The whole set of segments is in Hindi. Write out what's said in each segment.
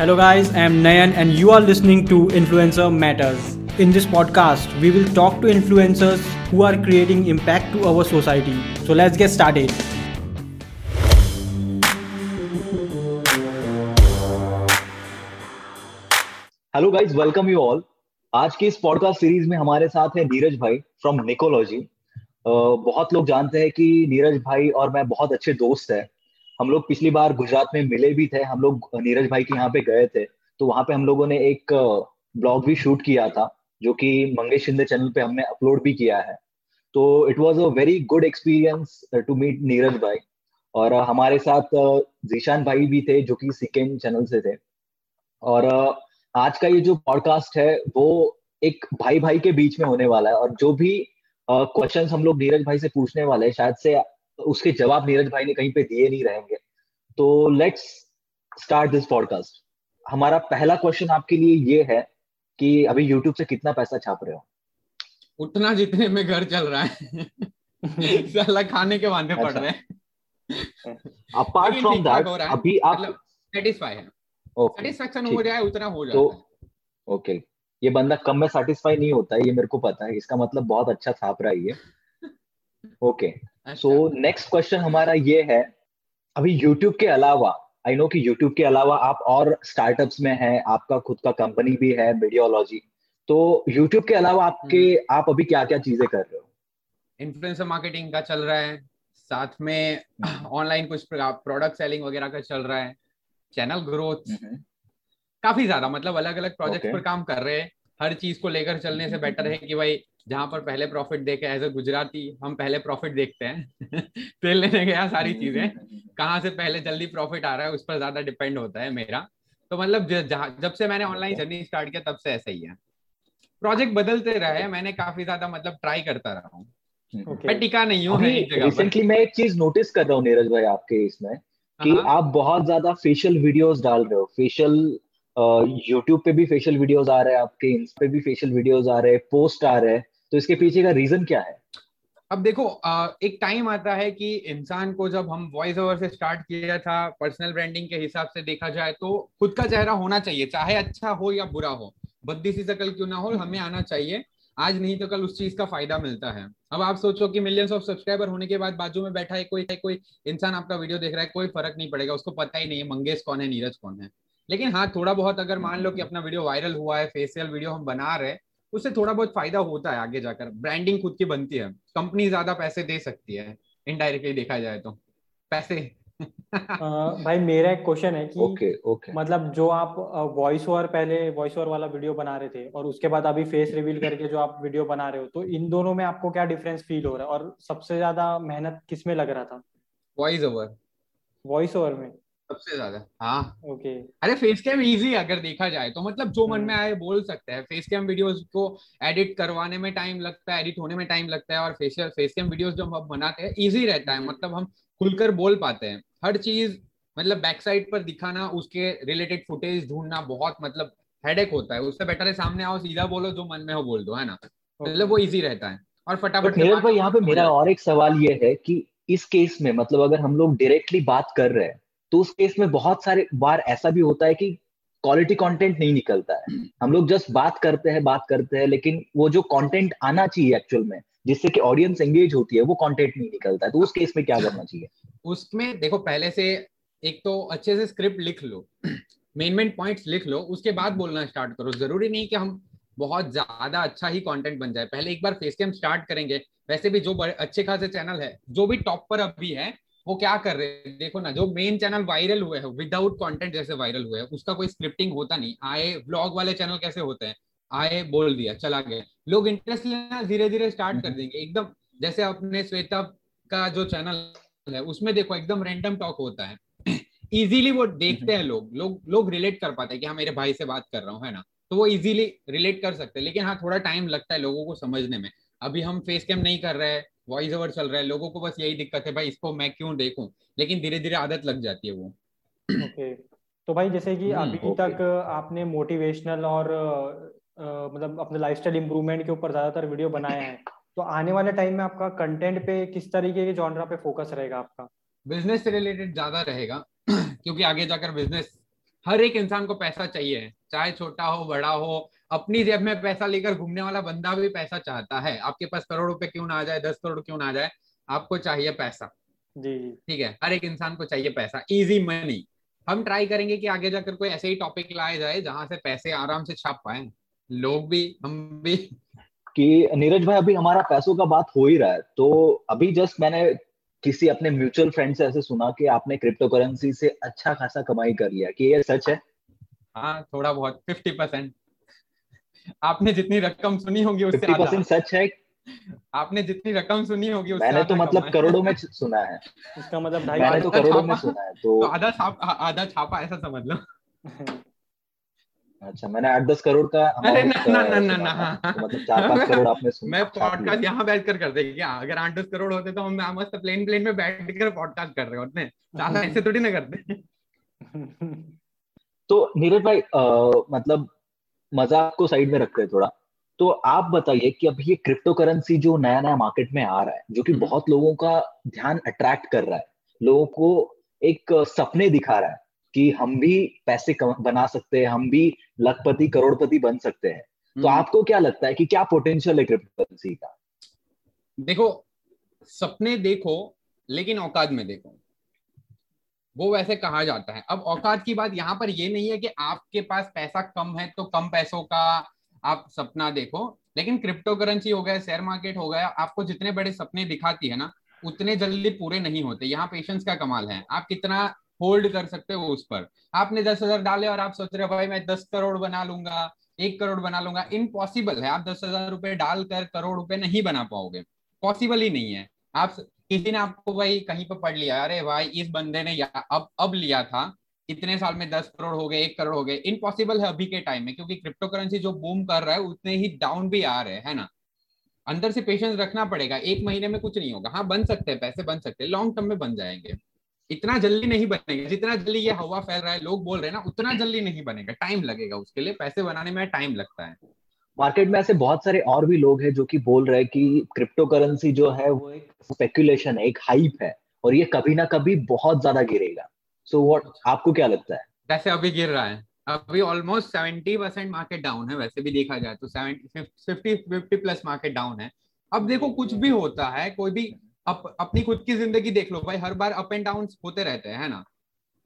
Hello guys, I am Nayan and you are listening to Influencer Matters. In this podcast, we will talk to influencers who are creating impact to our society. So let's get started. Hello guys, welcome you all. आज की इस पॉडकास्ट सीरीज में हमारे साथ है नीरज भाई फ्रॉम निकोलॉजी. बहुत लोग जानते हैं कि नीरज भाई और मैं बहुत अच्छे दोस्त हैं. हम लोग पिछली बार गुजरात में मिले भी थे. हम लोग नीरज भाई के यहाँ पे गए थे तो वहाँ पे हम लोगों ने एक ब्लॉग भी शूट किया था जो कि मंगेश शिंदे चैनल पे हमने अपलोड भी किया है. तो it was a very good experience to meet Neeraj भाई. और हमारे साथ जिशान भाई भी थे जो कि सिक्किम चैनल से थे. और आज का ये जो पॉडकास्ट है वो एक भाई भाई के बीच में होने वाला है. और जो भी क्वेश्चन हम लोग नीरज भाई से पूछने वाले हैं शायद से उसके जवाब नीरज भाई ने कहीं पे दिए नहीं रहेंगे. तो लेट्स स्टार्ट दिस पॉडकास्ट. हमारा पहला क्वेश्चन आपके लिए ये है कि अभी YouTube से कितना पैसा छाप रहे हो? उतना जितने में घर चल रहा है. साला खाने के वांदे पड़ रहे हैं. अपार्ट फ्रॉम दैट अभी आप सैटिस्फाई हैं? सैटिस्फैक्शन हो रहा है उतना हो जाता है. ओके, ये बंदा कम में सैटिस्फाई नहीं होता है, ये मेरे को पता है. इसका मतलब बहुत अच्छा छाप रहा है ये. ओके, सो नेक्स्ट क्वेश्चन हमारा ये है. अभी YouTube के अलावा, आई नो कि YouTube के अलावा आप और स्टार्टअप्स में हैं, आपका खुद का कंपनी भी है मीडियोलॉजी. तो YouTube के अलावा आप अभी क्या क्या चीजें कर रहे हो? इन्फ्लुएंसर मार्केटिंग का चल रहा है, साथ में ऑनलाइन कुछ प्रोडक्ट सेलिंग वगैरह का चल रहा है, चैनल ग्रोथ, काफी ज्यादा मतलब अलग अलग प्रोजेक्ट पर काम कर रहे हैं. हर चीज को लेकर चलने से बेटर है कि भाई जहाँ पर पहले प्रॉफिट देखे, एज ए गुजराती हम पहले प्रॉफिट देखते हैं. तेल लेने गया, सारी चीजें कहाँ से पहले जल्दी प्रॉफिट आ रहा है उस पर ज्यादा डिपेंड होता है मेरा. तो मतलब जब से मैंने ऑनलाइन जर्नी स्टार्ट किया तब से ऐसा ही है. प्रोजेक्ट बदलते रहे, मैंने काफी ज्यादा मतलब ट्राई करता रहा हूँ. मैं टिका नहीं हूँ. रिसेंटली मैं एक चीज नोटिस कर रहा हूँ नीरज भाई आपके इसमें कि आप बहुत ज्यादा फेशियल वीडियोस डाल रहे हो. फेशियल यूट्यूब पे भी फेशियल वीडियोस आ रहे हैं आपके, इंस्टा पे भी फेशियल वीडियोस आ रहे हैं, पोस्ट आ रहे हैं. तो इसके पीछे का रीजन क्या है? अब देखो, एक टाइम आता है कि इंसान को, जब हम वॉइस ओवर से स्टार्ट किया था पर्सनल ब्रांडिंग के हिसाब से देखा जाए तो खुद का चेहरा होना चाहिए, चाहे अच्छा हो या बुरा हो, बद्दी सी शकल क्यों ना हो, हमें आना चाहिए. आज नहीं तो कल उस चीज का फायदा मिलता है. अब आप सोचो कि मिलियंस ऑफ सब्सक्राइबर होने के बाद बाजू में बैठा है कोई इंसान आपका वीडियो देख रहा है, कोई फर्क नहीं पड़ेगा, उसको पता ही नहीं है मंगेश कौन है, नीरज कौन है. लेकिन हाँ, थोड़ा बहुत अगर मान लो कि अपना वीडियो वायरल हुआ है, फेशियल वीडियो हम बना रहे हैं, उससे थोड़ा बहुत फायदा होता है. आगे जाकर ब्रांडिंग खुद की बनती है, कंपनी ज्यादा पैसे दे सकती है इनडायरेक्टली देखा जाए तो पैसे. भाई मेरा एक क्वेश्चन है कि okay. मतलब जो आप वॉइस ओवर वाला वीडियो बना रहे थे और उसके बाद अभी फेस रिवील करके जो आप वीडियो बना रहे हो, तो इन दोनों में आपको क्या डिफरेंस फील हो रहा है और सबसे ज्यादा मेहनत किसमें लग रहा था? वॉइस ओवर में सबसे ज्यादा. हाँ अरे फेस कैम इजी अगर देखा जाए तो, मतलब जो मन में आए बोल सकते हैं. फेस कैम वीडियोस को एडिट करवाने में टाइम लगता है, एडिट होने में टाइम लगता है, और फेस कैम वीडियोस जो हम बनाते हैं इजी रहता है. मतलब हम खुलकर बोल पाते हैं हर चीज. मतलब बैक साइड पर दिखाना, उसके रिलेटेड फुटेज ढूंढना बहुत मतलब हेडेक होता है. उससे बेटर है सामने आओ, सीधा बोलो, जो मन में हो बोल दो, है ना. मतलब वो इजी रहता है और फटाफट. यहाँ पे मेरा और एक सवाल ये है कि इस केस में मतलब अगर हम लोग डायरेक्टली बात कर रहे हैं तो उस केस में बहुत सारे बार ऐसा भी होता है कि क्वालिटी कंटेंट नहीं निकलता है. हम लोग जस्ट बात करते हैं लेकिन वो जो कंटेंट आना चाहिए एक्चुअल में जिससे कि ऑडियंस एंगेज होती है वो कंटेंट नहीं निकलता है. तो उस केस में क्या करना चाहिए? उसमें देखो, पहले से एक तो अच्छे से स्क्रिप्ट लिख लो, मेन पॉइंट्स लिख लो, उसके बाद बोलना स्टार्ट करो. जरूरी नहीं कि हम बहुत ज्यादा अच्छा ही कंटेंट बन जाए. पहले एक बार फेस कैम स्टार्ट करेंगे. वैसे भी जो अच्छे खासे चैनल है, जो भी टॉप पर अभी है, वो क्या कर रहे हैं देखो ना. जो मेन चैनल वायरल हुए हैं विदाउट कंटेंट, जैसे वायरल हुए हैं, उसका कोई स्क्रिप्टिंग होता नहीं. आए व्लॉग वाले चैनल कैसे होते हैं, आए बोल दिया चला गया, लोग इंटरेस्ट लेना धीरे धीरे स्टार्ट कर देंगे एकदम. जैसे अपने श्वेता का जो चैनल है उसमें देखो, एकदम रैंडम टॉक होता है, इजीली वो देखते हैं लोग रिलेट कर पाते हैं कि हाँ मेरे भाई से बात कर रहा हूँ, है ना. तो वो इजीली रिलेट कर सकते हैं. लेकिन हाँ, थोड़ा टाइम लगता है लोगों को समझने में. अभी हम फेस कैम नहीं कर रहे हैं, वॉइस ओवर चल रहा है, लोगों को बस यही दिक्कत है भाई इसको मैं क्यों देखूं, लेकिन धीरे धीरे आदत लग जाती है वो. ओके, तो भाई जैसे कि अभी तक आपने मोटिवेशनल और मतलब अपने लाइफस्टाइल इंप्रूवमेंट के ऊपर ज्यादातर वीडियो बनाए हैं, तो आने वाले टाइम में आपका कंटेंट पे किस तरीके के जॉनरा पे फोकस रहेगा आपका? बिजनेस से रिलेटेड ज्यादा रहेगा क्योंकि आगे जाकर बिजनेस हर एक इंसान को पैसा चाहिए, चाहे छोटा हो बड़ा हो। अपनी जेब में पैसा लेकर घूमने वाला बंदा भी पैसा चाहता है। आपके पास करोड़ रुपए क्यों ना आ जाए, 10 करोड़ क्यों ना आ जाए, आपको चाहिए पैसा। जी ठीक है, हर एक इंसान को चाहिए पैसा, इजी मनी। हम ट्राई करेंगे कि आगे जाकर कोई ऐसे ही टॉपिक लाया जाए जहां से पैसे आराम से छाप पाए लोग भी, हम भी। कि नीरज भाई अभी हमारा पैसों का बात हो ही रहा है, तो अभी जस्ट मैंने किसी अपने म्यूचुअल फ्रेंड से ऐसे सुना कि आपने क्रिप्टो करेंसी से अच्छा खासा कमाई कर लिया, कि ये सच है? हाँ, थोड़ा बहुत, 50%। आपने जितनी रकम सुनी होगी उससे 50% सच है। आपने जितनी रकम सुनी होगी उससे मैंने तो मतलब करोड़ों में सुना है। इसका मतलब मैंने तो करोड़ों में सुना है, तो आधा छापा ऐसा समझ लो। अच्छा, मैंने 8-10 करोड़ का। अरे ना, मतलब 4-5 करोड़ आपने सुना। मैं पॉडकास्ट यहाँ बैठकर कर देंगे क्या? अगर 8-10 करोड़ होते तो हम मस्त प्लेन में बैठकर पॉडकास्ट कर रहे होते, चाला ऐसे थोड़ी ना करते। तो नीरज भाई मतलब मजाक को साइड में रखते थोड़ा, तो आप बताइए कि अभी ये क्रिप्टो करेंसी जो नया नया मार्केट में आ रहा है, जो कि बहुत लोगों का ध्यान अट्रैक्ट कर रहा है, लोगों को एक सपने दिखा रहा है कि हम भी पैसे बना सकते हैं, हम भी लखपति करोड़पति बन सकते हैं, तो आपको क्या लगता है कि क्या पोटेंशियल है क्रिप्टो करेंसी का? देखो, सपने देखो लेकिन औकात में देखो, वो वैसे कहा जाता है। अब औकात की बात यहाँ पर ये नहीं है कि आपके पास पैसा कम है तो कम पैसों का आप सपना देखो, लेकिन क्रिप्टो करेंसी हो गया, शेयर मार्केट हो गया, आपको जितने बड़े सपने दिखाती है ना, उतने जल्दी पूरे नहीं होते। यहाँ पेशेंस का कमाल है, आप कितना होल्ड कर सकते हो उस पर। आपने 10,000 डाले और आप सोच रहे हो भाई मैं 10 करोड़ बना लूंगा, 1 करोड़ बना लूंगा, इम्पॉसिबल है। आप 10,000 रुपए डालकर करोड़ रुपए नहीं बना पाओगे, पॉसिबल ही नहीं है। आप किसी ने आपको भाई कहीं पर पढ़ लिया, अरे भाई इस बंदे ने अब लिया था, इतने साल में 10 करोड़ हो गए, 1 करोड़ हो गए। इम्पॉसिबल है अभी के टाइम में, क्योंकि क्रिप्टो करेंसी जो बूम कर रहा है उतने ही डाउन भी आ रहे हैं, है ना। अंदर से पेशेंस रखना पड़ेगा, 1 महीने में कुछ नहीं होगा। हाँ, बन सकते हैं पैसे, बन सकते हैं, लॉन्ग टर्म में बन जाएंगे, इतना जल्दी नहीं बनेगा। जितना जल्दी ये हवा फैल रहा है, लोग बोल रहे हैं ना, उतना जल्दी नहीं बनेगा, टाइम लगेगा। उसके लिए पैसे बनाने में टाइम लगता है। मार्केट में ऐसे बहुत सारे और भी लोग हैं जो कि बोल रहे हैं कि क्रिप्टो करेंसी जो है वो एक स्पेकुलेशन है, एक हाइप है, और ये कभी ना कभी बहुत ज्यादा गिरेगा। सो व्हाट, आपको क्या लगता है? वैसे अभी गिर रहा है, अभी ऑलमोस्ट 70% मार्केट डाउन है। वैसे भी देखा जाए तो 50+ मार्केट डाउन है। अब देखो, कुछ भी होता है, कोई भी अपनी खुद की जिंदगी देख लो भाई, हर बार अप एंड डाउन होते रहते हैं, है ना।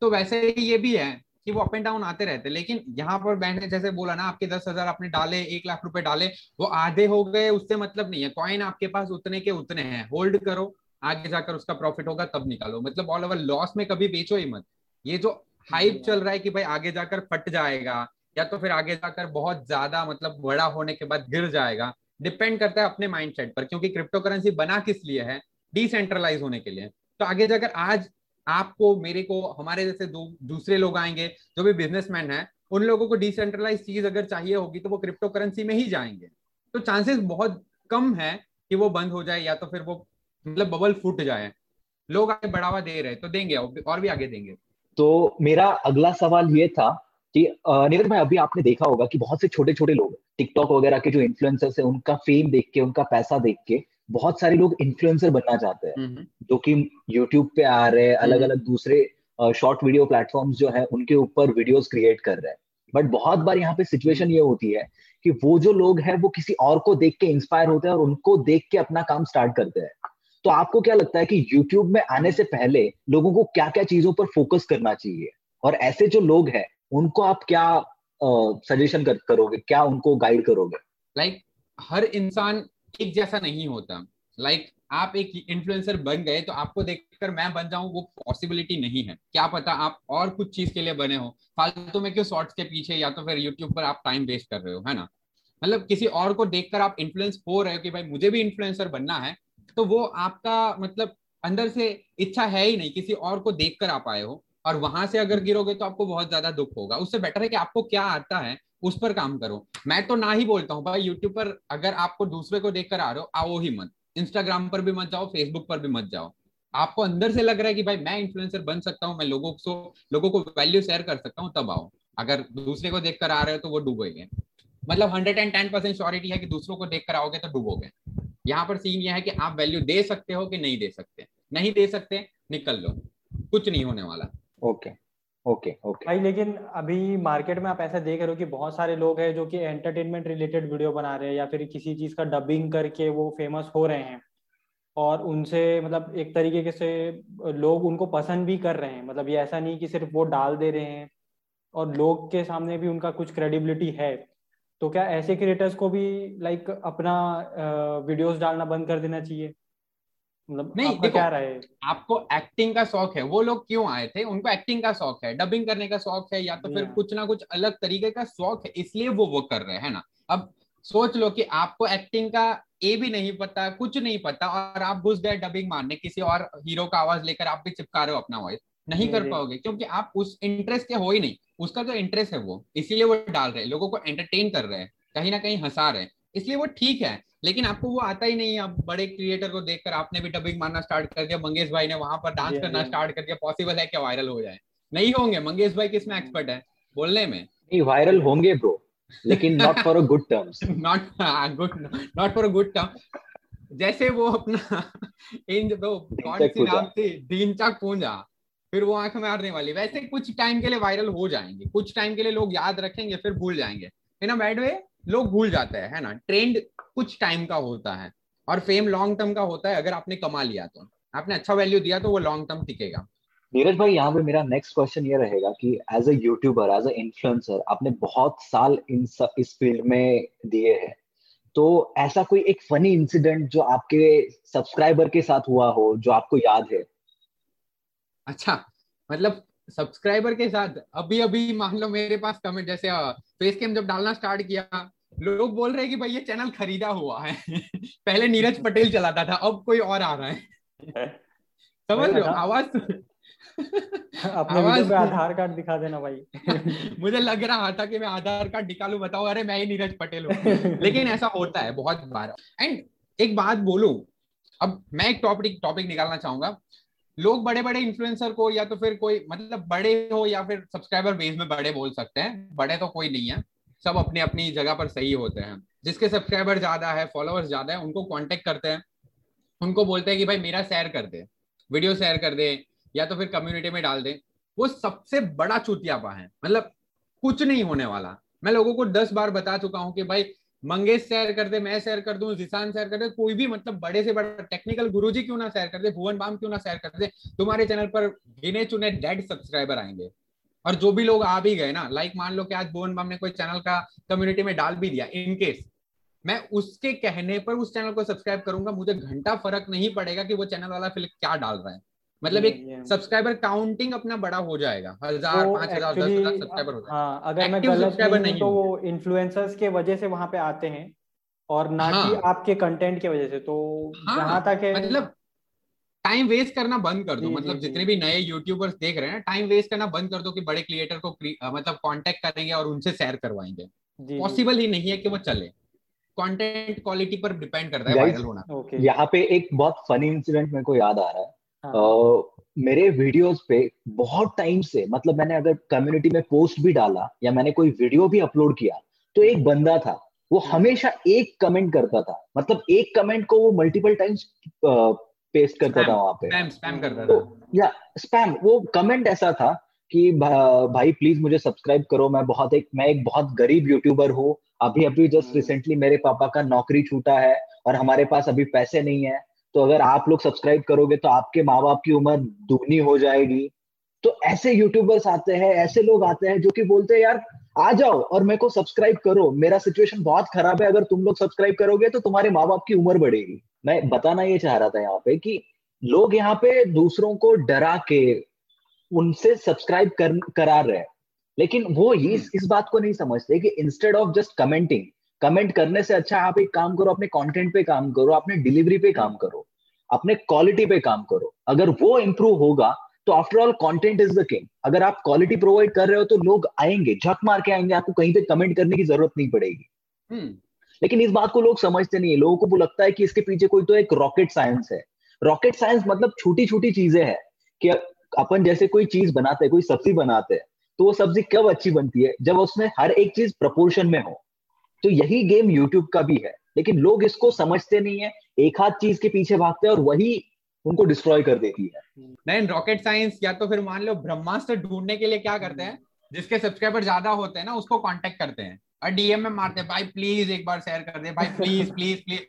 तो वैसे ही ये भी है कि वो अप एंड डाउन आते रहते हैं, लेकिन यहाँ पर मैंने जैसे बोला ना, आपके 10,000 आपने डाले, 1 लाख रुपए डाले, वो आधे हो गए, उससे मतलब नहीं है। कॉइन आपके पास उतने के उतने हैं, होल्ड करो, आगे जाकर उसका प्रॉफिट होगा तब निकालो। मतलब ऑल ओवर लॉस में कभी बेचो ही मत। ये जो हाइप चल रहा है कि भाई आगे जाकर फट जाएगा, या तो फिर आगे जाकर बहुत ज्यादा मतलब बड़ा होने के बाद गिर जाएगा, डिपेंड करता है अपने माइंडसेट पर। क्योंकि क्रिप्टो करेंसी बना किस लिए है? डिसेंट्रलाइज होने के लिए। तो आगे जाकर आज आपको, मेरे को, हमारे जैसे दूसरे लोग आएंगे जो भी बिजनेसमैन हैं, उन लोगों को डिसेंट्रलाइज चीज अगर चाहिए होगी तो वो क्रिप्टो करेंसी में ही जाएंगे। तो चांसेस बहुत कम है कि वो बंद हो जाए, या तो फिर वो मतलब बबल फूट जाए। लोग आगे बढ़ावा दे रहे हैं तो देंगे, और भी आगे देंगे। तो मेरा अगला सवाल ये था कि नीरज भाई, अभी आपने देखा होगा कि बहुत से छोटे छोटे लोग, टिकटॉक वगैरह के जो इन्फ्लुएंसर्स है, उनका फेम देख के, उनका पैसा देख के बहुत सारे लोग इन्फ्लुएंसर बनना चाहते हैं, जो कि यूट्यूब पे आ रहे हैं, अलग अलग दूसरे शॉर्ट वीडियो प्लेटफॉर्म्स जो है उनके ऊपर वीडियोस क्रिएट कर रहे हैं। बट बहुत बार यहाँ पे सिचुएशन ये होती है कि वो जो लोग हैं वो किसी और को देख के इंस्पायर होते हैं और उनको देख के अपना काम स्टार्ट करते हैं। तो आपको क्या लगता है कि यूट्यूब में आने से पहले लोगों को क्या क्या चीजों पर फोकस करना चाहिए, और ऐसे जो लोग हैं उनको आप क्या सजेशन करोगे, क्या उनको गाइड करोगे? लाइक हर इंसान एक जैसा नहीं होता। लाइक आप एक इन्फ्लुएंसर बन गए तो आपको देखकर मैं बन जाऊं वो पॉसिबिलिटी नहीं है। क्या पता आप और कुछ चीज के लिए बने हो, फालतू में क्यों शॉर्ट्स के पीछे या तो फिर यूट्यूब पर आप टाइम वेस्ट कर रहे हो, है ना। मतलब किसी और को देखकर आप इन्फ्लुएंस हो रहे हो कि भाई मुझे भी इन्फ्लुएंसर बनना है, तो वो आपका मतलब अंदर से इच्छा है ही नहीं, किसी और को देखकर आप आए हो। और वहां से अगर गिरोगे तो आपको बहुत ज्यादा दुख होगा। उससे बेटर है कि आपको क्या आता है उस पर काम करो। मैं तो ना ही बोलता हूँ भाई, यूट्यूब पर अगर आपको दूसरे को देखकर आ रहे हो, आओ ही मत। इंस्टाग्राम पर भी मत जाओ, फेसबुक पर भी मत जाओ। आपको अंदर से लग रहा है कि भाई मैं इन्फ्लुएंसर बन सकता हूँ, मैं लोगों को वैल्यू शेयर कर सकता हूँ, तब आओ। अगर दूसरे को देखकर आ रहे हो तो वो डूबोगे। मतलब 110% श्योरिटी है कि दूसरों को देखकर आओगे तो डूबोगे। यहाँ पर सीन यह है कि आप वैल्यू दे सकते हो कि नहीं दे सकते। नहीं दे सकते, निकल लो, कुछ नहीं होने वाला। ओके ओके ओके भाई, लेकिन अभी मार्केट में आप ऐसा देख रहे हो कि बहुत सारे लोग हैं जो कि एंटरटेनमेंट रिलेटेड वीडियो बना रहे हैं या फिर किसी चीज का डबिंग करके वो फेमस हो रहे हैं और उनसे मतलब एक तरीके से लोग उनको पसंद भी कर रहे हैं। मतलब ये ऐसा नहीं कि सिर्फ वो डाल दे रहे हैं और लोग के सामने भी उनका कुछ क्रेडिबिलिटी है। तो क्या ऐसे क्रिएटर्स को भी लाइक अपना वीडियोस डालना बंद कर देना चाहिए? मतलब नहीं, क्या रहे, आपको एक्टिंग का शौक है, वो लोग क्यों आए थे? उनको एक्टिंग का शौक है, डबिंग करने का शौक है या तो फिर कुछ ना कुछ अलग तरीके का शौक है, इसलिए वो कर रहे हैं ना। अब सोच लो कि आपको एक्टिंग का ए भी नहीं पता, कुछ नहीं पता और आप घुस गए डबिंग मारने, किसी और हीरो का आवाज लेकर आप भी चिपका रहे हो अपना वॉइस, नहीं कर पाओगे क्योंकि आप उस इंटरेस्ट के हो ही नहीं। उसका जो इंटरेस्ट है वो, इसीलिए वो डाल रहे हैं, लोगों को एंटरटेन कर रहे हैं, कहीं ना कहीं हंसा रहे हैं, इसलिए वो ठीक है। लेकिन आपको वो आता ही नहीं है। आप बड़े क्रिएटर को देखकर आपने भी डबिंग मारना स्टार्ट कर दिया, मंगेश भाई ने वहां पर डांस करना स्टार्ट कर दिया, पॉसिबल है क्या वायरल हो जाए? नहीं होंगे, मंगेश भाई किसमें एक्सपर्ट है बोलने में? नहीं, वायरल होंगे ब्रो, लेकिन not for a good terms, not for a good term. जैसे वो अपना दीनचक पूंजा, फिर वो आंख मारने वाली, वैसे कुछ टाइम के लिए वायरल हो जाएंगे, कुछ टाइम के लिए लोग याद रखेंगे, फिर भूल जाएंगे। इन अ बैड वे लोग भूल जाते हैं, है ना। ट्रेंड कुछ टाइम का होता है और फेम लॉन्ग टर्म का होता है। अगर आपने कमा लिया तो, आपने अच्छा वैल्यू दिया तो वो लॉन्ग टर्म टिकेगा। नीरज भाई, यहाँ पे मेरा नेक्स्ट क्वेश्चन ये रहेगा कि as a YouTuber, as a influencer, आपने बहुत साल इस फील्ड में दिए हैं, तो ऐसा कोई एक फनी इंसिडेंट जो आपके सब्सक्राइबर के साथ हुआ हो जो आपको याद है? अच्छा, मतलब सब्सक्राइबर के साथ अभी अभी मान लो मेरे पास कमेंट, जैसे फेस कैम जब डालना स्टार्ट किया, लोग बोल रहे हैं कि भाई ये चैनल खरीदा हुआ है। पहले नीरज पटेल चलाता था, अब कोई और आ रहा है। समझ लो, आवाज अपने वीडियो पे आधार कार्ड दिखा देना भाई। मुझे लग रहा था कि मैं आधार कार्ड निकालू, बताओ अरे मैं ही नीरज पटेल हूँ। लेकिन ऐसा होता है बहुत बार। एंड एक बात बोलू, अब मैं एक टॉपिक निकालना चाहूंगा। लोग बड़े बड़े इन्फ्लुएंसर को या तो फिर कोई मतलब बड़े हो या फिर सब्सक्राइबर बेस में बड़े बोल सकते हैं, बड़े तो कोई नहीं है, सब अपनी अपनी जगह पर सही होते हैं। जिसके सब्सक्राइबर ज्यादा है, फॉलोअर्स ज्यादा है, उनको कांटेक्ट करते हैं, उनको बोलते हैं कि भाई मेरा शेयर कर दे, वीडियो शेयर कर दे या तो फिर कम्युनिटी में डाल दे। वो सबसे बड़ा चूतियापा है, मतलब कुछ नहीं होने वाला। मैं लोगों को 10 बार बता चुका हूँ कि भाई मंगेश शेयर कर दे, मैं शेयर कर दूं, जिसान शेयर कर दे, कोई भी मतलब बड़े से बड़ा टेक्निकल गुरुजी क्यों ना शेयर कर दे, भुवन बाम क्यों ना शेयर कर दे, तुम्हारे चैनल पर गिने चुने डेड सब्सक्राइबर आएंगे। और जो भी लोग आ भी गए ना, लाइक मान लो कि आज भुवन बाम ने कोई चैनल का कम्युनिटी में डाल भी दिया, इनकेस मैं उसके कहने पर उस चैनल को सब्सक्राइब करूंगा, मुझे घंटा फर्क नहीं पड़ेगा कि वो चैनल वाला फिर क्या डाल रहा है। मतलब एक सब्सक्राइबर काउंटिंग अपना बबड़ा हो जाएगा, 1000, 5000, 10,000 सब्सक्राइबर हो जाएगा। हाँ, अगर मैं गलत नहीं तो वो इन्फ्लुएंसर्स के वजह से वहां पे आते हैं और ना कि आपके कंटेंट के वजह से। तो जहां तक है मतलब टाइम वेस्ट करना बंद कर दो। मतलब जितने भी नए यूट्यूबर्स देख रहे हैं, टाइम वेस्ट करना बंद कर दो कि बड़े क्रिएटर को मतलब कांटेक्ट करेंगे और उनसे शेयर करवाएंगे। पॉसिबल ही नहीं है कि वो चले। कंटेंट क्वालिटी पर डिपेंड करता है वायरल होना। यहाँ पे एक बहुत फनी इंसिडेंट मेरे को याद आ रहा है। मेरे वीडियोस पे बहुत टाइम से, मतलब मैंने अगर कम्युनिटी में पोस्ट भी डाला या मैंने कोई वीडियो भी अपलोड किया, तो एक बंदा था वो हमेशा एक कमेंट करता था, मतलब एक कमेंट को वो मल्टीपल टाइम्स पेस्ट करता था वहां पे, स्पैम करता था। या स्पैम, वो कमेंट ऐसा था कि भाई प्लीज मुझे सब्सक्राइब करो, मैं एक बहुत गरीब यूट्यूबर हूँ, अभी अभी जस्ट रिसेंटली मेरे पापा का नौकरी छूटा है और हमारे पास अभी पैसे नहीं है, तो अगर आप लोग सब्सक्राइब करोगे तो आपके माँ बाप की उम्र दुगनी हो जाएगी। तो ऐसे यूट्यूबर्स आते हैं, ऐसे लोग आते हैं जो कि बोलते हैं यार आ जाओ और मेरे को सब्सक्राइब करो, मेरा सिचुएशन बहुत खराब है, अगर तुम लोग सब्सक्राइब करोगे तो तुम्हारे माँ बाप की उम्र बढ़ेगी। मैं बताना ये चाह रहा था यहाँ पे कि लोग यहाँ पे दूसरों को डरा के उनसे सब्सक्राइब करा रहे हैं, लेकिन वो इस बात को नहीं समझते कि instead of just commenting, comment करने से अच्छा आप एक काम करो, अपने कंटेंट पे काम करो, अपने डिलीवरी पे काम करो, अपने क्वालिटी पे काम करो। अगर वो इंप्रूव होगा तो after all content is the king. अगर आप क्वालिटी प्रोवाइड कर रहे हो तो लोग आएंगे, झक मार के आएंगे, आपको कहीं पे कमेंट करने की जरूरत नहीं पड़ेगी। लेकिन इस बात को लोग समझते नहीं है। लोगों को लगता है कि इसके पीछे कोई तो एक रॉकेट साइंस है। रॉकेट साइंस मतलब छोटी छोटी चीजें है कि अपन जैसे कोई चीज बनाते हैं, कोई सब्जी बनाते हैं, तो वो सब्जी कब अच्छी बनती है? जब उसमें हर एक चीज प्रपोर्शन में हो। तो यही गेम YouTube का भी है, लेकिन लोग इसको समझते नहीं है, एक हाथ चीज के पीछे भागते हैं और वही उनको डिस्ट्रॉय कर देती है। नहीं, रॉकेट साइंस या तो फिर मान लो ब्रह्मास्त्र ढूंढने के लिए क्या करते हैं, जिसके सब्सक्राइबर ज्यादा होते हैं ना उसको कांटेक्ट करते हैं और डीएम में मारते हैं, भाई प्लीज एक बार शेयर कर दे, भाई प्लीज प्लीज प्लीज।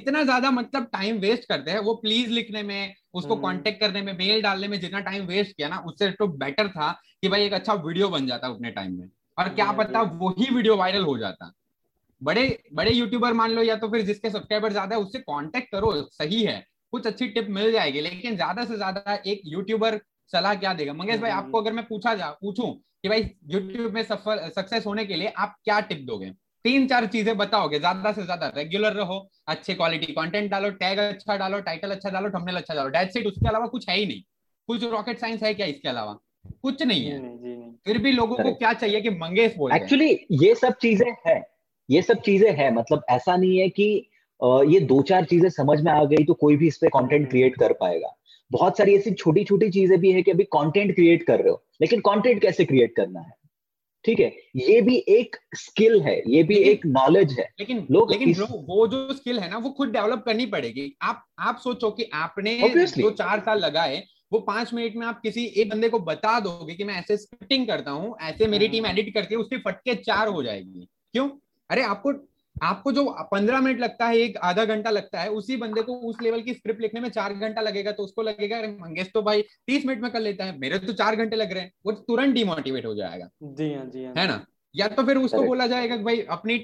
इतना ज्यादा मतलब टाइम वेस्ट करते हैं वो प्लीज लिखने में, उसको कांटेक्ट करने में, मेल डालने में जितना टाइम वेस्ट किया ना, उससे तो बेटर था कि भाई एक अच्छा वीडियो बन जाता उतने टाइम में, और क्या पता वही वीडियो वायरल हो जाता। बड़े बड़े यूट्यूबर मान लो या तो फिर जिसके सब्सक्राइबर ज्यादा है उससे कांटेक्ट करो, सही है, कुछ अच्छी टिप मिल जाएगी, लेकिन ज्यादा से ज्यादा एक यूट्यूबर सलाह क्या देगा। मंगेश भाई, आपको अगर मैं पूछूं कि भाई यूट्यूब में सक्सेस होने के लिए आप क्या टिप दोगे, 3-4 चीजें बताओगे, ज्यादा से ज्यादा रेगुलर रहो, अच्छे क्वालिटी कंटेंट डालो, टैग अच्छा डालो, टाइटल अच्छा डालो, थंबनेल अच्छा डालो, दैट्स इट। उसके अलावा कुछ है ही नहीं। कुछ रॉकेट साइंस है क्या इसके अलावा? कुछ नहीं है। फिर भी लोगों को क्या चाहिए कि मंगेश बोले। एक्चुअली ये सब चीजें हैं, मतलब ऐसा नहीं है कि ये 2-4 चीजें समझ में आ गई तो कोई भी इस पे कंटेंट क्रिएट कर पाएगा। बहुत सारी ऐसी छोटी छोटी चीजें भी है कि अभी कंटेंट क्रिएट कर रहे हो, लेकिन कंटेंट कैसे क्रिएट करना है, ठीक है, ये भी एक स्किल है, ये भी एक नॉलेज है। लेकिन वो जो स्किल है ना वो खुद डेवलप करनी पड़ेगी। आप सोचो कि आपने जो 4 साल लगाए वो 5 मिनट में आप किसी एक बंदे को बता दोगे कि मैं ऐसे स्क्रिप्टिंग करता हूँ, ऐसे मेरी टीम एडिट करती है, उसके फटके 4 हो जाएगी। क्यों? अरे आपको जो 15 मिनट लगता है, एक आधा घंटा लगता है, उसी बंदे को उस लेवल की स्क्रिप्ट लिखने में 4 घंटा लगेगा, तो उसको लगेगा अरे मंगेश तो भाई 30 मिनट में कर लेता है, मेरे तो 4 घंटे लग रहे हैं। वो तुरंत डिमोटिवेट हो जाएगा। जी हाँ, जी हाँ, है ना। या तो फिर उसको बोला जाएगा भाई अपनी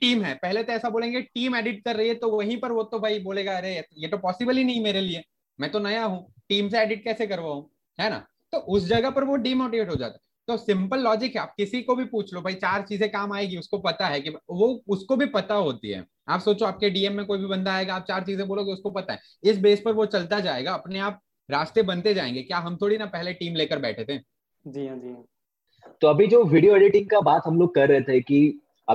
टीम है, पहले तो ऐसा बोलेंगे टीम एडिट कर रही है, तो वहीं पर वो तो भाई बोलेगा अरे ये तो पॉसिबल ही नहीं मेरे लिए, मैं तो नया हूँ, टीम से एडिट कैसे करवाऊँ, है ना। तो उस जगह पर वो डिमोटिवेट हो जाता है। तो सिंपल लॉजिक है, आप किसी को भी पूछ लो भाई 4 चीजें काम आएगी, उसको पता है कि वो, उसको भी पता होती है। आप सोचो आपके डीएम में कोई भी बंदा आएगा, आप 4 चीजें बोलोगे, उसको पता है। इस बेस पर वो चलता जाएगा, अपने आप रास्ते बनते जाएंगे। क्या हम थोड़ी ना पहले टीम लेकर बैठे थे। जी हाँ, जी। तो अभी जो वीडियो एडिटिंग का बात हम लोग कर रहे थे कि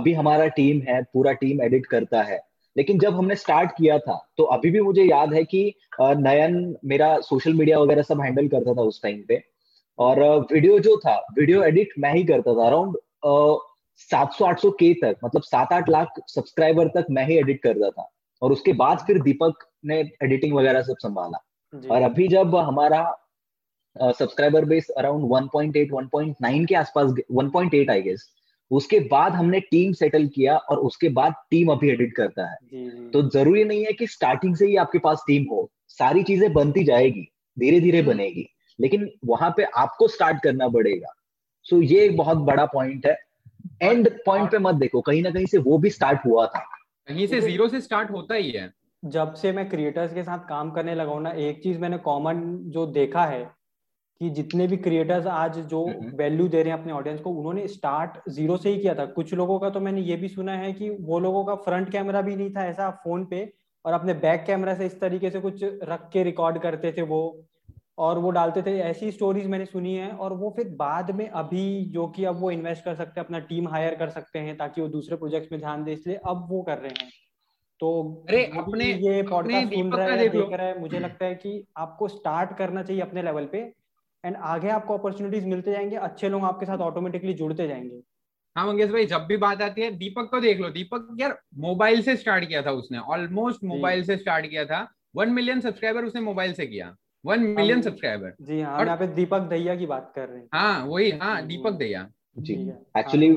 अभी हमारा टीम है, पूरा टीम एडिट करता है, लेकिन जब हमने स्टार्ट किया था तो अभी भी मुझे याद है कि नयन मेरा सोशल मीडिया वगैरह सब हैंडल करता था उस टाइम पे, और वीडियो जो था, वीडियो एडिट मैं ही करता था। अराउंड 700-800K तक, मतलब 7-8 लाख सब्सक्राइबर तक मैं ही एडिट करता था, और उसके बाद फिर दीपक ने एडिटिंग वगैरह सब संभाला। और अभी जब हमारा सब्सक्राइबर बेस अराउंड 1.8-1.9 के आसपास, 1.8 आई गेस, उसके बाद हमने टीम सेटल किया, और उसके बाद टीम अभी एडिट करता है। तो जरूरी नहीं है कि स्टार्टिंग से ही आपके पास टीम हो, सारी चीजें बनती जाएगी, धीरे धीरे बनेगी, लेकिन वहां पे आपको स्टार्ट करना पड़ेगा। सो ये एक बहुत बड़ा पॉइंट है। एंड पॉइंट पे मत देखो, कहीं ना कहीं से वो भी स्टार्ट हुआ था, कहीं से जीरो से स्टार्ट होता ही है। जब से मैं क्रिएटर्स के साथ काम करने लगा हूं ना, एक चीज मैंने कॉमन जो देखा है कि जितने भी क्रिएटर्स आज जो वैल्यू दे रहे हैं अपने ऑडियंस को, उन्होंने स्टार्ट जीरो से ही किया था। कुछ लोगों का तो मैंने ये भी सुना है कि वो लोगों का फ्रंट कैमरा भी नहीं था ऐसा फोन पे, और अपने बैक कैमरा से इस तरीके से कुछ रख के रिकॉर्ड करते थे वो, और वो डालते थे। ऐसी स्टोरीज मैंने सुनी है। और वो फिर बाद में अभी जो कि अब वो इन्वेस्ट कर सकते हैं, अपना टीम हायर कर सकते हैं ताकि वो दूसरे प्रोजेक्ट्स में ध्यान दे, इसलिए अब वो कर रहे हैं। तो अरे अपने ये पॉडकास्ट सुन रहा है, मुझे लगता है कि आपको स्टार्ट करना चाहिए अपने लेवल पे, एंड आगे आपको अपॉर्चुनिटीज मिलते जाएंगे, अच्छे लोग आपके साथ ऑटोमेटिकली जुड़ते जाएंगे। हाँ मंगेश भाई, जब भी बात आती है दीपक को देख लो, दीपक यार मोबाइल से स्टार्ट किया था उसने, ऑलमोस्ट मोबाइल से स्टार्ट किया था, 1 मिलियन सब्सक्राइबर उसने मोबाइल से किया, 1 मिलियन सब्सक्राइबर। जी हाँ, यहाँ पे दीपक दैया की बात कर रहे हैं। हाँ वही, हाँ दीपक दैया जी। एक्चुअली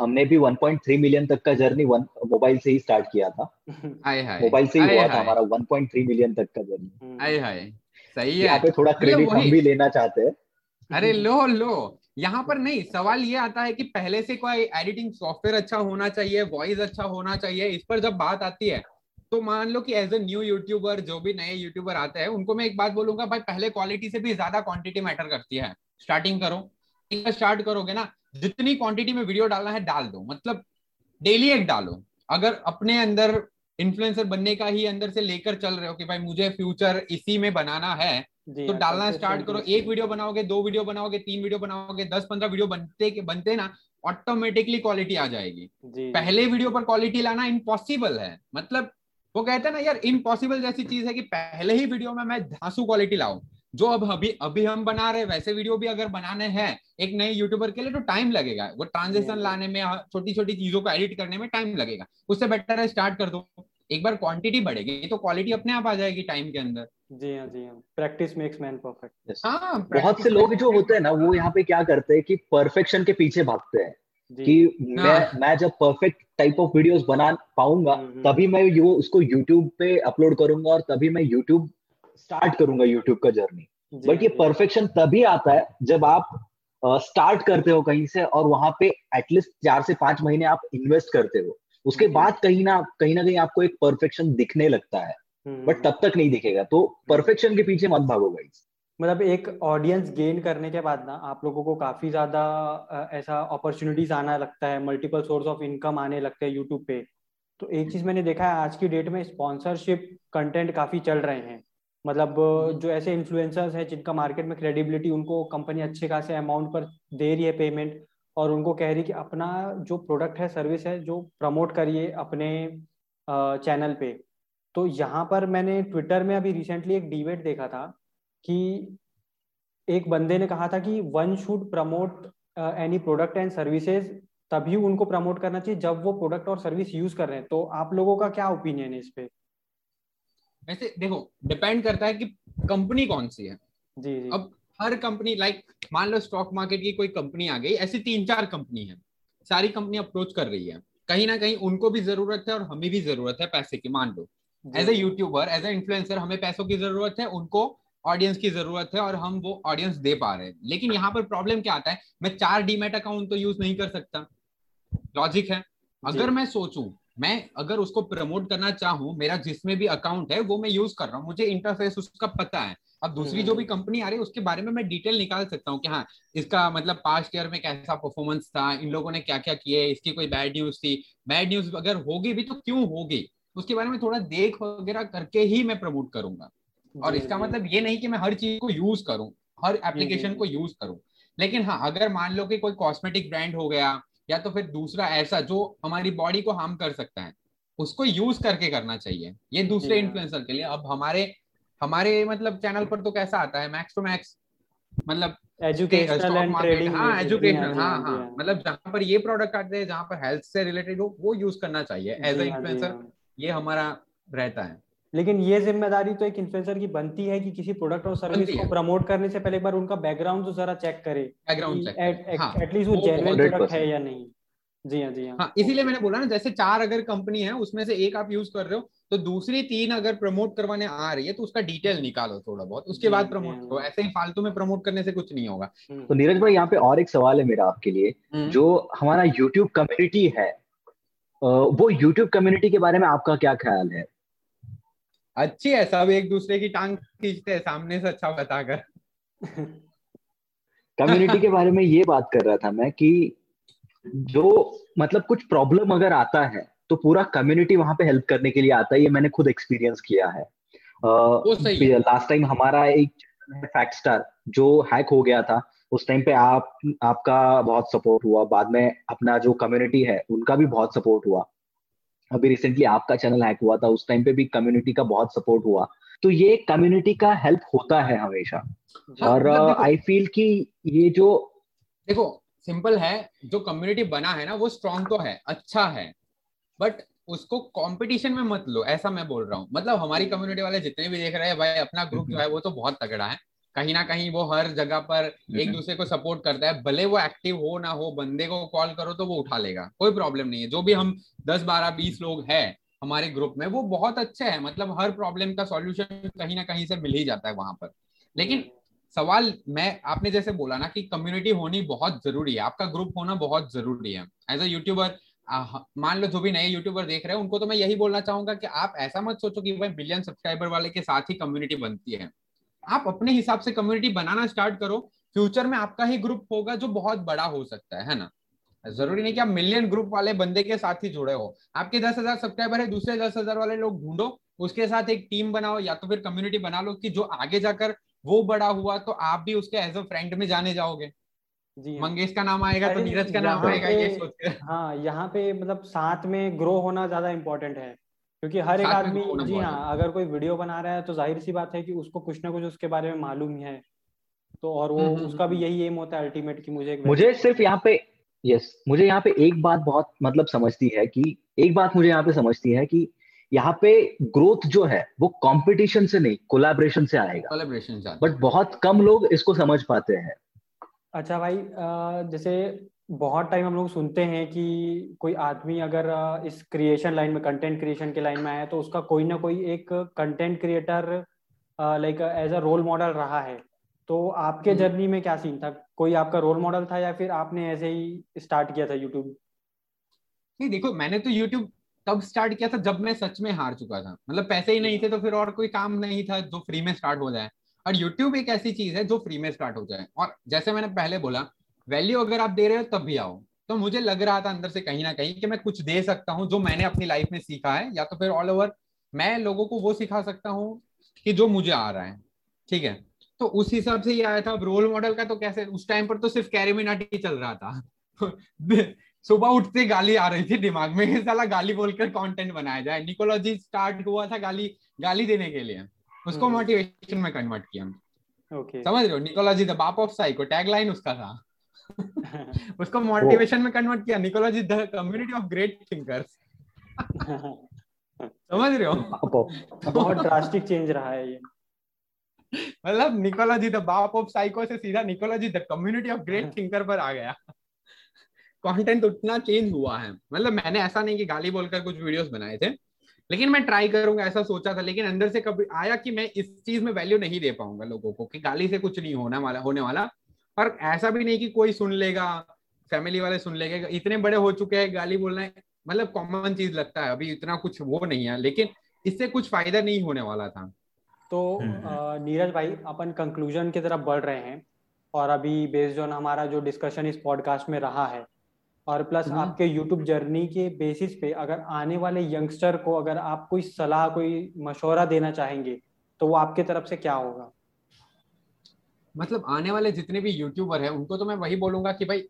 हमने भी 1.3 मिलियन तक का जर्नी मोबाइल से ही स्टार्ट किया था। मोबाइल से ही हुआ था हमारा 1.3 मिलियन तक का जर्नी। सही है, यहाँ पे थोड़ा क्रेडिट हम भी लेना चाहते हैं। अरे लो, यहाँ पर नहीं, सवाल ये आता है कि पहले से कोई एडिटिंग सॉफ्टवेयर अच्छा होना चाहिए, वॉइस अच्छा होना चाहिए। इस पर जब बात आती है तो मान लो कि एज ए न्यू यूट्यूबर, जो भी नए यूट्यूबर आते हैं उनको मैं एक बात बोलूंगा, भाई पहले क्वालिटी से भी ज्यादा क्वांटिटी मैटर करती है। स्टार्टिंग करो, स्टार्ट करोगे ना, जितनी क्वांटिटी में वीडियो डालना है डाल दो, मतलब डेली एक डालो। अगर अपने अंदर इन्फ्लुएंसर बनने का ही अंदर से लेकर चल रहे हो कि भाई मुझे फ्यूचर इसी में बनाना है, तो डालना स्टार्ट करो। एक वीडियो बनाओगे, 2 वीडियो बनाओगे, 3 वीडियो बनाओगे, 10-15 वीडियो बनते ना ऑटोमेटिकली क्वालिटी आ जाएगी। पहले वीडियो पर क्वालिटी लाना इम्पॉसिबल है, मतलब वो कहते हैं ना यार इम्पॉसिबल जैसी चीज है कि पहले ही वीडियो में मैं धांसू क्वालिटी लाऊं। जो अब अभी हम बना रहे वैसे वीडियो भी अगर बनाने हैं एक नए यूट्यूबर के लिए तो टाइम लगेगा, वो ट्रांजिशन लाने में, छोटी छोटी चीजों को एडिट करने में टाइम लगेगा। उससे बेटर है स्टार्ट कर दो, एक बार क्वांटिटी बढ़ेगी तो क्वालिटी अपने आप आ जाएगी टाइम के अंदर। जी हाँ, जी हाँ, प्रैक्टिस मेक्स मैन परफेक्ट। हाँ, बहुत से लोग जो होते हैं ना वो यहाँ पे क्या करते हैं कि परफेक्शन के पीछे भागते हैं कि मैं जब परफेक्ट टाइप ऑफ वीडियोस बना पाऊंगा तभी मैं वो उसको यूट्यूब पे अपलोड करूंगा और तभी मैं यूट्यूब स्टार्ट करूंगा, यूट्यूब का जर्नी। बट ये परफेक्शन तभी आता है जब आप स्टार्ट करते हो कहीं से और वहां पे एटलीस्ट 4 से 5 महीने आप इन्वेस्ट करते हो, उसके बाद कहीं ना कहीं आपको एक परफेक्शन दिखने लगता है, बट तब तक नहीं दिखेगा। तो परफेक्शन के पीछे मत भागो गाइस। मतलब एक ऑडियंस गेन करने के बाद ना आप लोगों को काफी ज्यादा ऐसा अपॉर्चुनिटीज आना लगता है, मल्टीपल सोर्स ऑफ इनकम आने लगते हैं यूट्यूब पे। तो एक चीज मैंने देखा है आज की डेट में स्पॉन्सरशिप कंटेंट काफी चल रहे हैं। मतलब जो ऐसे इन्फ्लुएंसर्स हैं जिनका मार्केट में क्रेडिबिलिटी, उनको कंपनी अच्छे खासे अमाउंट पर दे रही है पेमेंट और उनको कह रही है कि अपना जो प्रोडक्ट है, सर्विस है, जो प्रमोट करिए अपने चैनल पे। तो यहाँ पर मैंने ट्विटर में अभी रिसेंटली एक डिबेट देखा था कि एक बंदे ने कहा था कि one should promote any product and services, तभी उनको प्रमोट करना चाहिए जब वो प्रोडक्ट और सर्विस यूज कर रहे हैं। तो आप लोगों का क्या ओपिनियन है इस पे? वैसे देखो, डिपेंड करता है कि कंपनी कौन सी है। जी जी। अब हर कंपनी, लाइक मान लो स्टॉक मार्केट की कोई कंपनी आ गई, ऐसी 3-4 कंपनी है, सारी कंपनी अप्रोच कर रही है, कहीं ना कहीं उनको भी जरूरत है और हमें भी जरूरत है पैसे की। मान लो as a YouTuber, as a influencer हमें पैसों की जरूरत है, उनको ऑडियंस की जरूरत है और हम वो ऑडियंस दे पा रहे हैं। लेकिन यहाँ पर प्रॉब्लम क्या आता है, मैं 4 डीमेट अकाउंट तो यूज नहीं कर सकता, लॉजिक है। अगर मैं सोचूं, मैं अगर उसको प्रमोट करना चाहूँ, मेरा जिसमें भी अकाउंट है वो मैं यूज कर रहा हूँ, मुझे इंटरफेस उसका पता है। अब दूसरी जो भी कंपनी आ रही है उसके बारे में मैं डिटेल निकाल सकता हूँ कि हाँ इसका मतलब पास्ट ईयर में कैसा परफॉर्मेंस था, इन लोगों ने क्या क्या किए, इसकी कोई बैड न्यूज थी, बैड न्यूज अगर होगी भी तो क्यों होगी, उसके बारे में थोड़ा देख वगैरह करके ही मैं प्रमोट करूंगा। और इसका मतलब ये नहीं कि मैं हर चीज को यूज करूं, हर एप्लीकेशन को यूज करूं। लेकिन हाँ, अगर मान लो कि कोई कॉस्मेटिक ब्रांड हो गया या तो फिर दूसरा ऐसा जो हमारी बॉडी को हार्म कर सकता है, उसको यूज करके करना चाहिए। ये दूसरे इन्फ्लुएंसर के लिए। अब हमारे मतलब चैनल पर तो कैसा आता है, मैक्स टू मैक्स, मतलब एजुकेशनल एंड ट्रेडिंग। हाँ, एजुकेशनल। हाँ हाँ, मतलब जहाँ पर ये प्रोडक्ट आते हैं, जहाँ पर हेल्थ से रिलेटेड हो, वो यूज करना चाहिए एज ए इन्फ्लुएंसर, ये हमारा रहता है। लेकिन ये जिम्मेदारी तो एक इन्फ्लुएंसर की बनती है कि किसी प्रोडक्ट और सर्विस को प्रमोट करने से पहले एक बार उनका बैकग्राउंड तो जरा चेक करे, एटलीस्ट वो जेन्युइन प्रोडक्ट है या नहीं। जी हाँ, जी हाँ, इसीलिए मैंने बोला ना, जैसे 4 अगर कंपनी है उसमें से एक आप यूज कर रहे हो तो दूसरी 3 अगर प्रमोट करवाने आ रही है तो उसका डिटेल निकालो थोड़ा बहुत, उसके बाद प्रमोट करो। ऐसे ही फालतू में प्रमोट करने से कुछ नहीं होगा। तो नीरज भाई, यहाँ पे और एक सवाल है मेरा आपके लिए। जो हमारा यूट्यूब कम्युनिटी है, वो यूट्यूब कम्युनिटी के बारे में आपका क्या ख्याल है? अच्छी है, सब एक दूसरे की टांग खींचते हैं सामने से अच्छा बताकर। कम्युनिटी के बारे में ये बात कर रहा था मैं कि जो मतलब कुछ प्रॉब्लम अगर आता है तो पूरा कम्युनिटी वहां पे हेल्प करने के लिए आता है। ये मैंने खुद एक्सपीरियंस किया है। लास्ट टाइम हमारा एक फैक्ट स्टार जो हैक हो गया था, उस टाइम पे आपका बहुत सपोर्ट हुआ, बाद में अपना जो कम्युनिटी है उनका भी बहुत सपोर्ट हुआ। अभी रिसेंटली आपका चैनल हैक हुआ था, उस टाइम पे भी कम्युनिटी का बहुत सपोर्ट हुआ। तो ये कम्युनिटी का हेल्प होता है हमेशा। और आई फील कि ये जो देखो सिंपल है, जो कम्युनिटी बना है ना वो स्ट्रॉन्ग तो है, अच्छा है, बट उसको कंपटीशन में मत लो, ऐसा मैं बोल रहा हूँ। मतलब हमारी कम्युनिटी वाले जितने भी देख रहे हैं भाई, अपना ग्रुप जो है वो तो बहुत तगड़ा है, कहीं ना कहीं वो हर जगह पर एक दूसरे को सपोर्ट करता है। भले वो एक्टिव हो ना हो, बंदे को कॉल करो तो वो उठा लेगा, कोई प्रॉब्लम नहीं है। जो भी हम 10-12-20 लोग हैं हमारे ग्रुप में, वो बहुत अच्छे हैं। मतलब हर प्रॉब्लम का सॉल्यूशन कहीं ना कहीं से मिल ही जाता है वहां पर। लेकिन सवाल मैं, आपने जैसे बोला ना कि कम्युनिटी होनी बहुत जरूरी है, आपका ग्रुप होना बहुत जरूरी है। एज अ यूट्यूबर, मान लो जो भी नए यूट्यूबर देख रहे हैं उनको तो मैं यही बोलना चाहूंगा कि आप ऐसा मत सोचो कि भाई मिलियन सब्सक्राइबर वाले के साथ ही कम्युनिटी बनती है। आप अपने हिसाब से कम्युनिटी बनाना स्टार्ट करो, फ्यूचर में आपका ही ग्रुप होगा जो बहुत बड़ा हो सकता है ना। जरूरी नहीं कि आप मिलियन ग्रुप वाले बंदे के साथ ही जुड़े हो। आपके 10,000 सब्सक्राइबर है, दूसरे 10,000 वाले लोग ढूंढो, उसके साथ एक टीम बनाओ या तो फिर कम्युनिटी बना लो कि जो आगे जाकर वो बड़ा हुआ तो आप भी उसके एज अ फ्रेंड में जाने जाओगे। जी, मंगेश का नाम आएगा तो नीरज का नाम आएगा, ये सोच के। हाँ, यहाँ पे मतलब साथ में ग्रो होना ज्यादा इम्पोर्टेंट है, क्योंकि हर एक आदमी, जी हाँ, अगर कोई वीडियो बना रहा है तो जाहिर सी बात है कि उसको कुछ ना कुछ उसके बारे में मालूम है, तो और वो उसका भी यही एम होता है अल्टीमेट कि मुझे सिर्फ यहाँ पे मुझे यहाँ पे एक बात बहुत मतलब समझती है कि यहाँ पे ग्रोथ जो है वो कंपटीशन से नहीं कोलैबोरेशन से आएगा, कोलैबोरेशन से, बट बहुत कम लोग इसको समझ पाते हैं। अच्छा भाई, जैसे बहुत टाइम हम लोग सुनते हैं कि कोई आदमी अगर इस क्रिएशन लाइन में, कंटेंट क्रिएशन के लाइन में आया तो उसका कोई ना कोई एक content creator like as a role model रहा है, तो आपके जर्नी में क्या सीन था? कोई आपका रोल मॉडल था या फिर आपने ऐसे ही स्टार्ट किया था यूट्यूब? नहीं देखो, मैंने तो यूट्यूब तब स्टार्ट किया था जब मैं सच में हार चुका था, मतलब पैसे ही नहीं थे तो फिर और कोई काम नहीं था जो फ्री में स्टार्ट हो जाए, और यूट्यूब एक ऐसी चीज है जो फ्री में स्टार्ट हो जाए। और जैसे मैंने पहले बोला, वैल्यू अगर आप दे रहे हो तब भी आओ, तो मुझे लग रहा था अंदर से कहीं ना कहीं कि मैं कुछ दे सकता हूँ जो मैंने अपनी लाइफ में सीखा है, या तो फिर ऑल ओवर मैं लोगों को वो सिखा सकता हूँ कि जो मुझे आ रहा है, ठीक है। तो उस हिसाब से ये आया था। अब रोल मॉडल का तो कैसे, उस टाइम पर तो सिर्फ CarryMinati चल रहा था। सुबह उठते गाली आ रही थी दिमाग में, साला गाली बोलकर कंटेंट बनाया जाए। निकोलॉजी स्टार्ट हुआ था गाली देने के लिए, उसको मोटिवेशन में कन्वर्ट किया। okay. समझ रहे हो, निकोलॉजी द बाप ऑफ साइको टैगलाइन उसका था। उसको मोटिवेशन में कन्वर्ट किया, निकोलॉजी the community of great thinkers. समझ रहे हो, बहुत ड्रास्टिक चेंज रहा है ये, मतलब निकोलॉजी द बाप ऑफ साइको से सीधा निकोलॉजी the community of great thinker पर आ गया। कंटेंट उतना चेंज हुआ है, मतलब मैंने ऐसा नहीं कि गाली बोलकर कुछ वीडियोस बनाए थे, लेकिन मैं ट्राई करूंगा ऐसा सोचा था, लेकिन अंदर से कभी आया कि मैं इस चीज में वैल्यू नहीं दे पाऊंगा लोगों को, कि गाली से कुछ नहीं होने वाला। और ऐसा भी नहीं कि कोई सुन लेगा, फैमिली वाले सुन लेगा, इतने बड़े हो चुके हैं, गाली बोलना मतलब कॉमन चीज लगता है, अभी इतना कुछ वो नहीं है, लेकिन इससे कुछ फायदा नहीं होने वाला था। तो नीरज भाई, अपन कंक्लूजन की तरफ बढ़ रहे हैं, और अभी बेस्ड ऑन हमारा जो डिस्कशन इस पॉडकास्ट में रहा है और प्लस आपके YouTube जर्नी के बेसिस पे, अगर आने वाले यंगस्टर को अगर आप कोई सलाह, कोई मशवरा देना चाहेंगे तो वो आपके तरफ से क्या होगा? मतलब आने वाले जितने भी यूट्यूबर हैं उनको तो मैं वही बोलूंगा कि भाई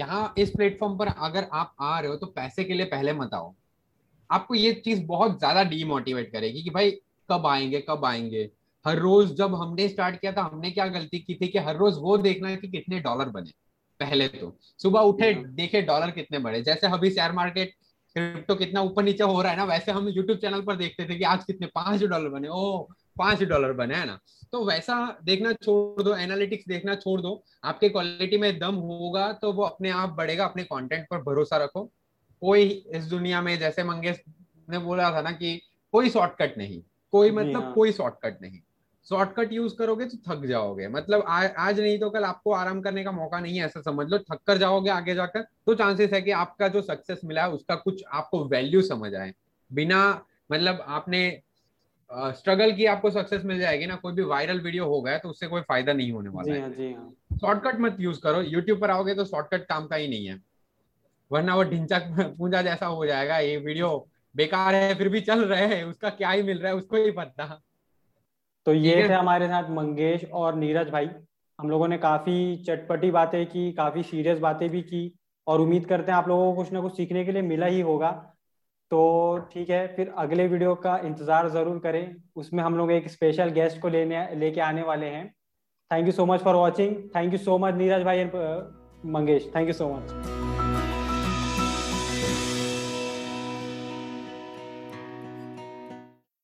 यहाँ इस प्लेटफॉर्म पर अगर आप आ रहे हो तो पैसे के लिए पहले मत आओ। आपको ये चीज बहुत ज्यादा डीमोटिवेट करेगी कि भाई कब आएंगे। हर रोज जब हमने स्टार्ट किया था, हमने क्या गलती की थी कि हर रोज वो देखना है कि कितने डॉलर बने। पहले तो सुबह उठे देखे डॉलर कितने बढ़े, जैसे अभी शेयर मार्केट क्रिप्टो कितना ऊपर नीचे हो रहा है ना, वैसे हम यूट्यूब चैनल पर देखते थे कि आज कितने $5 बने, है ना। तो वैसा देखना छोड़ दो, एनालिटिक्स देखना छोड़ दो। आपके क्वालिटी में दम होगा तो वो अपने आप बढ़ेगा। अपने कंटेंट पर भरोसा रखो। कोई इस दुनिया में, जैसे मंगेश ने बोला था ना, कि कोई शॉर्टकट नहीं, कोई शॉर्टकट नहीं। शॉर्टकट यूज करोगे तो थक जाओगे, मतलब आज नहीं तो कल आपको आराम करने का मौका नहीं है, ऐसा समझ लो। थक कर जाओगे आगे जाकर तो चांसेस है कि आपका जो सक्सेस मिला है उसका कुछ आपको वैल्यू समझ आए। बिना मतलब आपने स्ट्रगल की आपको सक्सेस मिल जाएगी ना। कोई भी वायरल वीडियो हो गया तो उससे कोई फायदा नहीं होने वाला है। शॉर्टकट मत यूज करो। यूट्यूब पर आओगे तो शॉर्टकट काम का ही नहीं है, वरना वो ढिंचा पूंजा जैसा हो जाएगा। ये वीडियो बेकार है फिर भी चल रहे हैं, उसका क्या ही मिल रहा है उसको ही पता। तो ये थे हमारे साथ मंगेश और नीरज भाई। हम लोगों ने काफी चटपटी बातें की, काफी सीरियस बातें भी की, और उम्मीद करते हैं आप लोगों को कुछ ना कुछ सीखने के लिए मिला ही होगा। तो ठीक है, फिर अगले वीडियो का इंतजार जरूर करें। उसमें हम लोग एक स्पेशल गेस्ट को लेके आने वाले हैं। Thank you so much for watching. Thank you so much Neeraj भाई and Mangesh. Thank you so much.